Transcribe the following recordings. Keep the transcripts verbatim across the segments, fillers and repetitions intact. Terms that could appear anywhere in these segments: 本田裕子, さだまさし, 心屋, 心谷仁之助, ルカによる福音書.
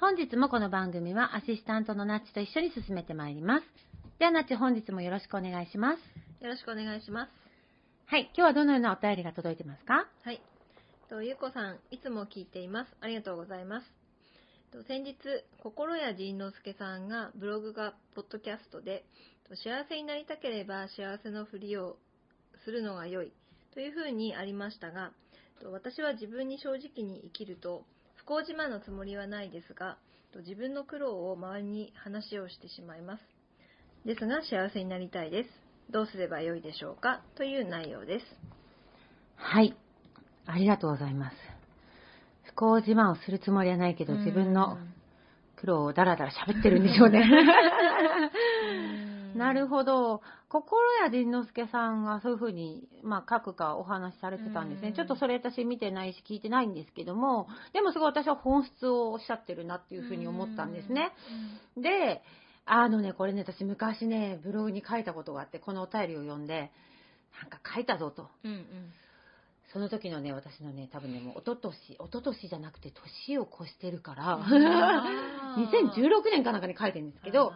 本日もこの番組はアシスタントのナッチと一緒に進めてまいります。ではナッチ、本日もよろしくお願いします。よろしくお願いします。はい、今日はどのようなお便りが届いてますか？はい、とゆうこさん、いつも聞いています。ありがとうございます。と先日、心谷仁之助さんがブログがポッドキャストで、と幸せになりたければ幸せのふりをするのが良いというふうにありましたが、と私は自分に正直に生きると、不幸自慢のつもりはないですが、自分の苦労を周りに話をしてしまいます。ですが幸せになりたいです。どうすればよいでしょうか、という内容です。はい、ありがとうございます。不幸自慢をするつもりはないけど、自分の苦労をだらだら喋ってるんでしょうね。うなるほど。心谷仁之助さんがそういうふうに、まあ、書くかお話しされてたんですね。ちょっとそれ私見てないし聞いてないんですけども、でもすごい私は本質をおっしゃってるなっていうふうに思ったんですね。で、あのね、これね、私昔ね、ブログに書いたことがあって、このお便りを読んで、なんか書いたぞと。うんうん、その時のね、私のね、多分ね、もう一昨年、一昨年じゃなくて年を越してるから、にせんじゅうろくねんかなんかに書いてるんですけど、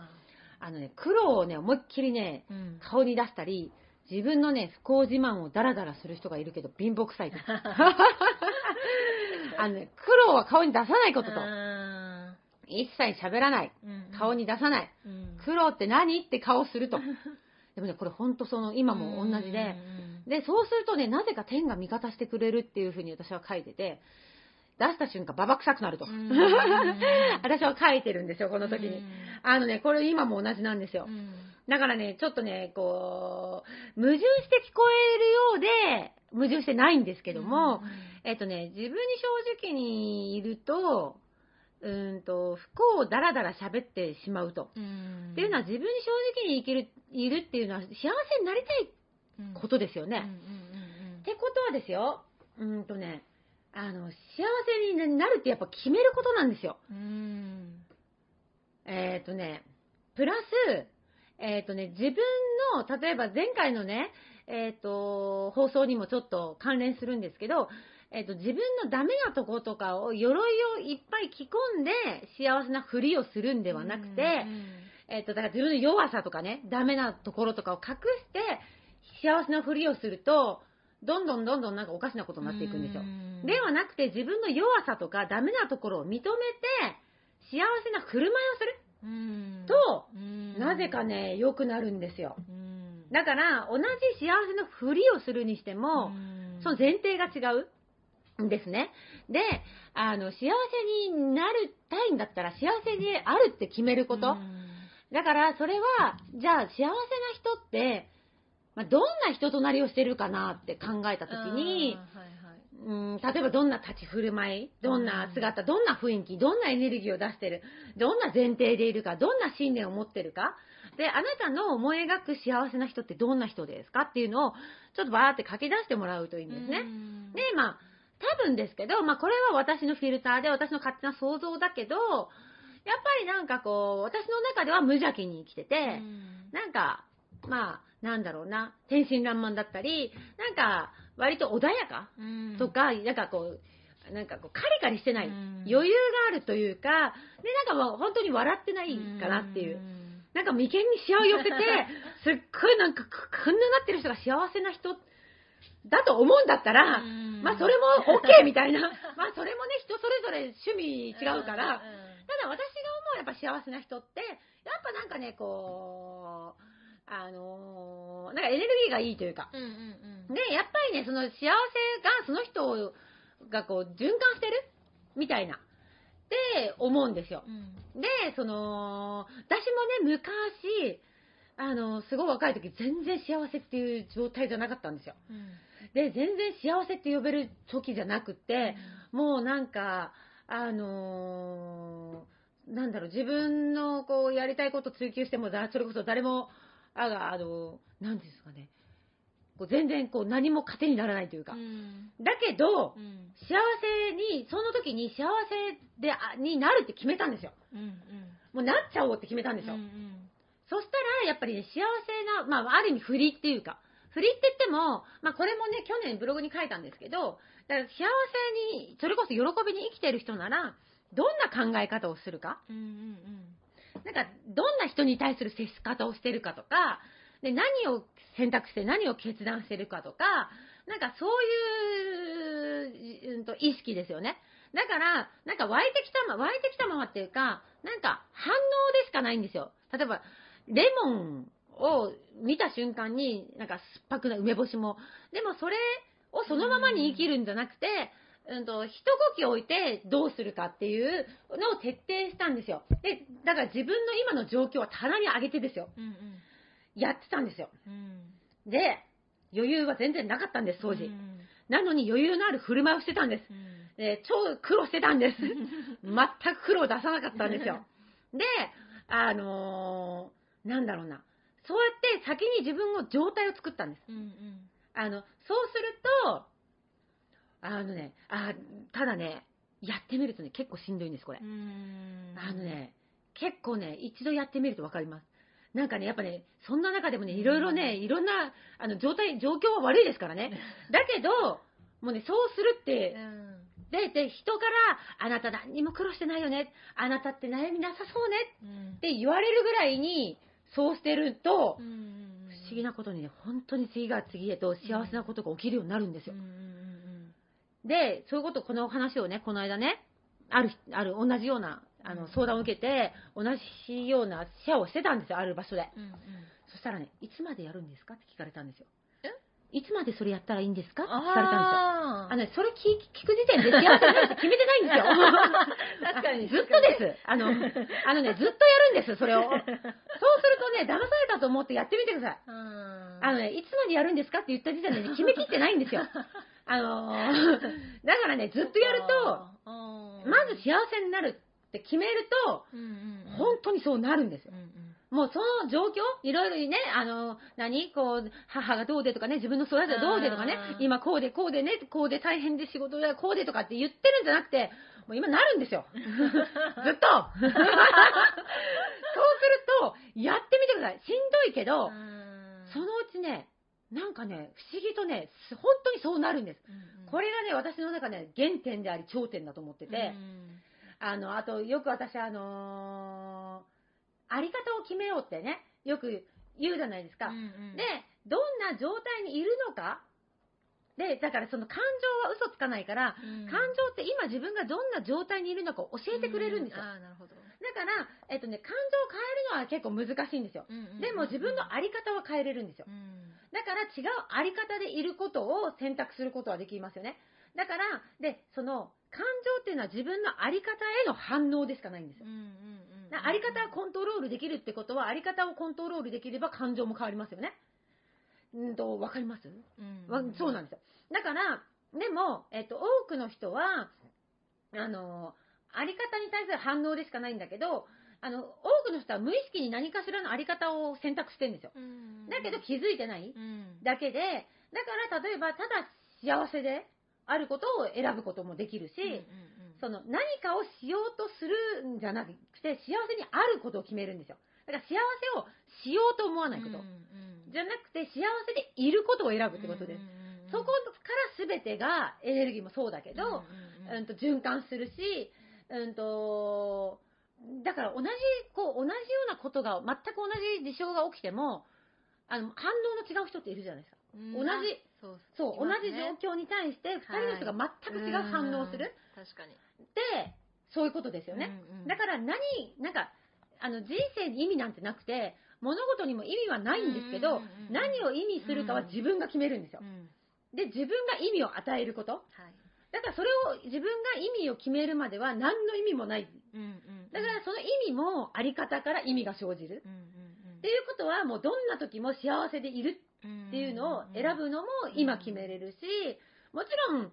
あのね、苦労をね、思いっきりね、うん、顔に出したり、自分のね、不幸自慢をダラダラする人がいるけど、貧乏くさいと。あのね、苦労は顔に出さないことと。一切喋らない、うん。顔に出さない。うん、苦労って何って顔すると。でもね、これ本当その、今も同じで、で、そうするとね、なぜか天が味方してくれるっていうふうに私は書いてて、出した瞬間ババ臭くなると私は書いてるんですよ、この時に。あのね、これ今も同じなんですよ。だからね、ちょっとね、こう矛盾して聞こえるようで矛盾してないんですけども、えっとね、自分に正直にいると、うーんと不幸をだらだら喋ってしまうと、っていうのは、自分に正直に生きるいるっていうのは幸せになりたいことですよね。ってことはですよ、うーんとね、あの幸せになるってやっぱ決めることなんですよ。うーん、えっとね、プラス、えっとね、自分の、例えば前回のね、えっと放送にもちょっと関連するんですけど、えっと自分のダメなとことかを、鎧をいっぱい着込んで幸せなふりをするんではなくて、えっとだから自分の弱さとかね、ダメなところとかを隠して幸せなふりをすると、どんどんどんどんなんかおかしなことになっていくんですよ。ではなくて、自分の弱さとかダメなところを認めて幸せな振る舞いをすると、うん、なぜかね、良くなるんですよ。うん、だから同じ幸せのふりをするにしても、うん、その前提が違うんですね。で、あの幸せになりたいんだったら幸せであるって決めること、うん、だからそれは、じゃあ幸せな人って、まあ、どんな人となりをしてるかなって考えたときに、うん、例えばどんな立ち振る舞い、どんな姿、どんな雰囲気、どんなエネルギーを出してる、どんな前提でいるか、どんな信念を持ってるかで、あなたの思い描く幸せな人ってどんな人ですかっていうのをちょっとバーって書き出してもらうといいんですね。で、まあ多分ですけど、まあこれは私のフィルターで、私の勝手な想像だけど、やっぱりなんかこう私の中では無邪気に生きてて、うん、なんかまあなんだろうな、天真爛漫だったりなんか割と穏やかとか、うん、なんかこうなんかこうカリカリしてない、うん、余裕があるというかでなんかもう本当に笑ってないかなっていう、うん、なんか眉間にしわを寄せてすっごいなんかこんななってる人が幸せな人だと思うんだったら、うん、まあそれも OK みたいなまあそれもね人それぞれ趣味違うから、うんうん、ただ私が思うやっぱ幸せな人ってやっぱなんかねこうあのー、なんかエネルギーがいいというか、うんうんうん、でやっぱりねその幸せがその人がこう循環してるみたいなって思うんですよ、うん、でその私もね昔あのすごい若い時全然幸せっていう状態じゃなかったんですよ、うん、で全然幸せって呼べる時じゃなくて、うん、もうなんかあのー、なんだろう自分のこうやりたいこと追求してもそれこそ誰もああのなんですかね、こう全然こう何も糧にならないというか、うん、だけど、うん、幸せにその時に幸せであになるって決めたんですよ、うんうん、もうなっちゃおうって決めたんですよ、うんうん、そしたらやっぱり、ね、幸せな、まあ、ある意味振りっていうか振りって言っても、まあ、これもね去年ブログに書いたんですけど、だから幸せにそれこそ喜びに生きてる人ならどんな考え方をするか、うんうんうんなんかどんな人に対する接し方をしてるかとかで何を選択して何を決断してるかとかなんかそういう、うん、と意識ですよね。だからなんか湧いてきたま湧いてきたままっていうかなんか反応でしかないんですよ。例えばレモンを見た瞬間になんか酸っぱくない梅干しもでもそれをそのままに生きるんじゃなくて、うんと、一呼吸置いてどうするかっていうのを徹底したんですよ。で、だから自分の今の状況は棚に上げてですよ、うんうん、やってたんですよ、うん、で、余裕は全然なかったんです当時、うんうん、なのに余裕のある振る舞いをしてたんです、うん、で超苦労してたんです全く苦労を出さなかったんですよで、あのー、なんだろうなそうやって先に自分の状態を作ったんです、うんうん、あのそうするとあのね、あただねやってみるとね結構しんどいんですこれ。うーんあのね結構ね一度やってみると分かります。なんかねやっぱねそんな中でもねいろいろねいろんなあの状態状況は悪いですからねだけどもうねそうするってで、で人からあなた何も苦労してないよねあなたって悩みなさそうねって言われるぐらいにそうしてるとうーん不思議なことにね本当に次が次へと幸せなことが起きるようになるんですよ。でそういうことこのお話をねこの間ねあるある同じようなあの相談を受けて同じようなシェアをしてたんですよある場所で、うんうん、そしたらねいつまでやるんですかって聞かれたんですよ。いつまでそれやったらいいんですかって聞かれたんですよ。あの、ね、それ 聞, 聞く時点で幸せになるって決めてないんですよ確かにずっとですあのあのねずっとやるんですそれをそうするとね騙されたと思ってやってみてください。うんあのねいつまでやるんですかって言った時点で、ね、決めきってないんですよあのー、だからねずっとやるとまず幸せになるって決めると、うんうんうん、本当にそうなるんですよ、うんうん、もうその状況いろいろねあのー、何こう母がどうでとかね自分の育てがどうでとかね今こうでこうでねこうで大変で仕事がこうでとかって言ってるんじゃなくてもう今なるんですよずっとそうするとやってみてください。しんどいけどそのうちねなんかね不思議とね本当にそうなるんです、うんうん、これがね私の中ね原点であり頂点だと思ってて、うんうん、あのあとよく私あのー、あり方を決めようってねよく言うじゃないですか、うんうん、でどんな状態にいるのかでだからその感情は嘘つかないから、うん、感情って今自分がどんな状態にいるのかを教えてくれるんですよ、うん、あーなるほど。だから、えっとね、感情を変えるのは結構難しいんですよ、うんうんうん、でも自分の在り方は変えれるんですよ、うん、だから違う在り方でいることを選択することはできますよね。だからでその感情っていうのは自分の在り方への反応でしかないんですよ、うんうんうん、だから在り方をコントロールできるってことは在り方をコントロールできれば感情も変わりますよね。うんと分かります、うん、そうなんですよ。だからでも、えっと、多くの人はあのあり方に対する反応でしかないんだけどあの多くの人は無意識に何かしらのあり方を選択してるんですよ、うんうんうん、だけど気づいてない、うん、だけでだから例えばただ幸せであることを選ぶこともできるし、うんうんうん、その何かをしようとするんじゃなくて、幸せにあることを決めるんですよ。だから幸せをしようと思わないこと、うんうん、じゃなくて幸せでいることを選ぶってことです、うんうん、そこから全てがエネルギーもそうだけど、うんうんうん、うんと循環するし、うんとだから同じこう同じようなことが全く同じ事象が起きてもあの反応の違う人っているじゃないですか。うん、同じそうそう、ね、同じ状況に対してふたりの人が全く違う反応をする、はい、確かにでそういうことですよね、うんうん、だから何なんかあの人生に意味なんてなくて物事にも意味はないんですけど、うんうんうん、何を意味するかは自分が決めるんですよ、うん、で自分が意味を与えること、はい、だからそれを自分が意味を決めるまでは何の意味もない、うんうんうん、だからその意味もあり方から意味が生じる、うんうんうん、っていうことはもうどんな時も幸せでいるっていうのを選ぶのも今決めれるし、もちろん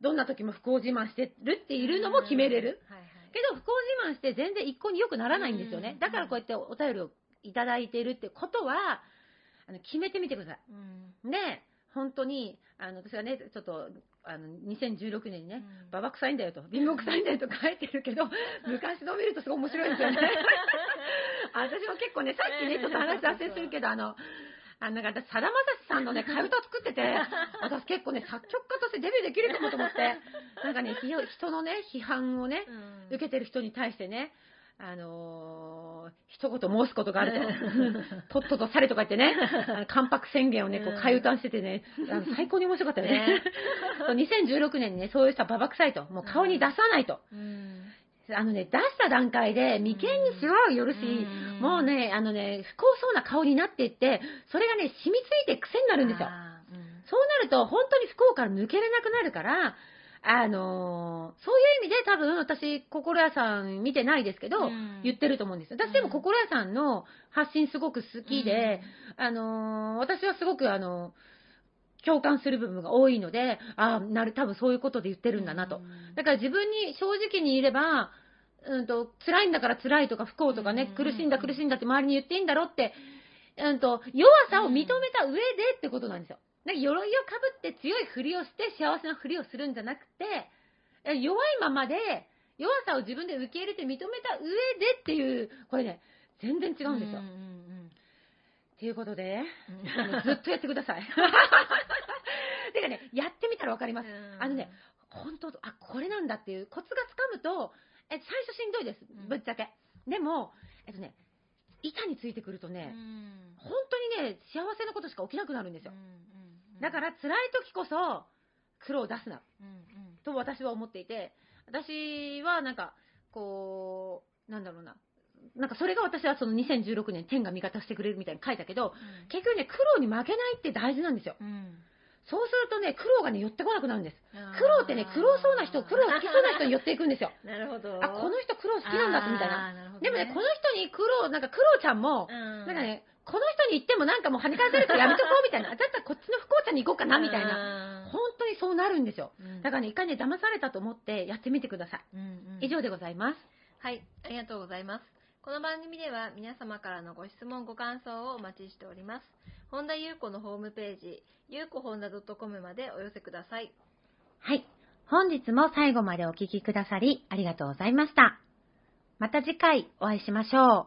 どんな時も不幸自慢してるっていうのも決めれる、はいはい、けど不幸自慢して全然一向に良くならないんですよね。だからこうやってお便りをいただいているってことはあの決めてみてください、うん、で本当にあの私はねちょっとあのにせんじゅうろくねんにね、うん、ババ臭いんだよと貧乏臭いんだよと書いてるけど昔の見るとすごい面白いんですよね私も結構ねさっきねちょっと話脱線するけどあのあのなんかさだまさしさんのね替え歌作ってて私結構ね作曲家としてデビューできるかもと思ってなんかね人のね批判をね、うん、受けてる人に対してねあのー、一言申すことがあるととっとと去れとか言ってね関白宣言をねこう替え歌しててねあの最高に面白かったよねにせんじゅうろくねんにねそういう人はババ臭いともう顔に出さないと、うんあのね、出した段階で眉間にシワを寄るし、うん、もうねあのね不幸そうな顔になっていってそれがね染みついて癖になるんですよ、うん、そうなると本当に不幸から抜けれなくなるからあのー、そういう意味で多分私心屋さん見てないですけど、うん、言ってると思うんですよ。私でも心屋さんの発信すごく好きで、うん、あのー、私はすごくあのー共感する部分が多いので、ああ、なる、多分そういうことで言ってるんだなと。だから自分に正直にいれば、うんと、辛いんだから辛いとか不幸とかね、苦しんだ苦しんだって周りに言っていいんだろうって、うんと、弱さを認めた上でってことなんですよ。なんか鎧をかぶって強いふりをして幸せなふりをするんじゃなくて、弱いままで弱さを自分で受け入れて認めた上でっていう、これね、全然違うんですよ。ということで、うん、ずっとやってください。てかね、やってみたらわかります。あのね、本当あこれなんだっていうコツがつかむと、え最初しんどいです。ぶっちゃけ。でもえっとね、板についてくるとね、うん、本当にね幸せなことしか起きなくなるんですよ。うんうんうん、だから辛い時こそ苦労を出すな、うんうん、と私は思っていて、私はなんかこうなんだろうな。なんかそれが私はそのにせんじゅうろくねん天が味方してくれるみたいに書いたけど、うん、結局ね苦労に負けないって大事なんですよ、うん、そうするとね苦労がね寄ってこなくなるんです。苦労ってね苦労そうな人苦労好きそうな人に寄っていくんですよなるほど。あこの人苦労好きなんだみたい な, な、ね、でもねこの人に苦労なんか苦労ちゃんも、うん、なんかねこの人に言ってもなんかもう跳ね返されるからやめとこうみたいなだったらこっちの不幸ちゃんに行こうかなみたいな本当にそうなるんですよ、うん、だからね一回ね騙されたと思ってやってみてください、うんうん、以上でございます。はい、ありがとうございます。この番組では皆様からのご質問ご感想をお待ちしております。本田裕子のホームページゆうこほんだ .com までお寄せください。はい、本日も最後までお聞きくださりありがとうございました。また次回お会いしましょう。